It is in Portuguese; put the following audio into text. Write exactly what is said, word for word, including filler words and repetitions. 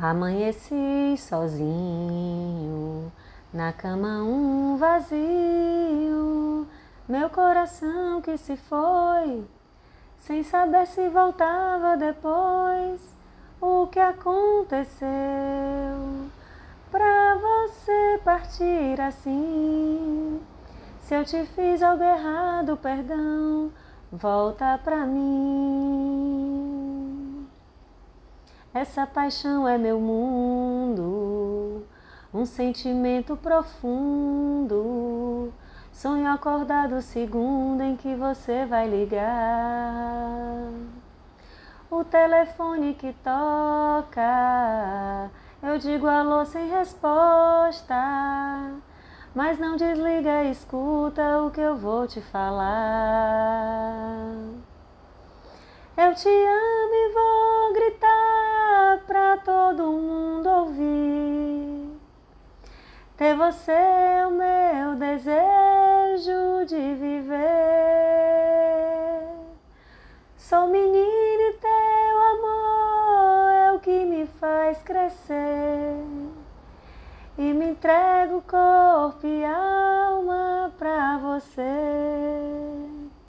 Amanheci sozinho, na cama um vazio, meu coração que se foi, sem saber se voltava depois. O que aconteceu pra você partir assim? Se eu te fiz algo errado, perdão, volta pra mim. Essa paixão é meu mundo, um sentimento profundo. Sonho acordado, segundo em que você vai ligar. O telefone que toca, eu digo alô sem resposta. Mas não desliga, escuta o que eu vou te falar. Eu te amo e vou gritar pra todo mundo ouvir. Ter você é o meu desejo de viver. Sou menina e teu amor é o que me faz crescer. E me entrego corpo e alma pra você.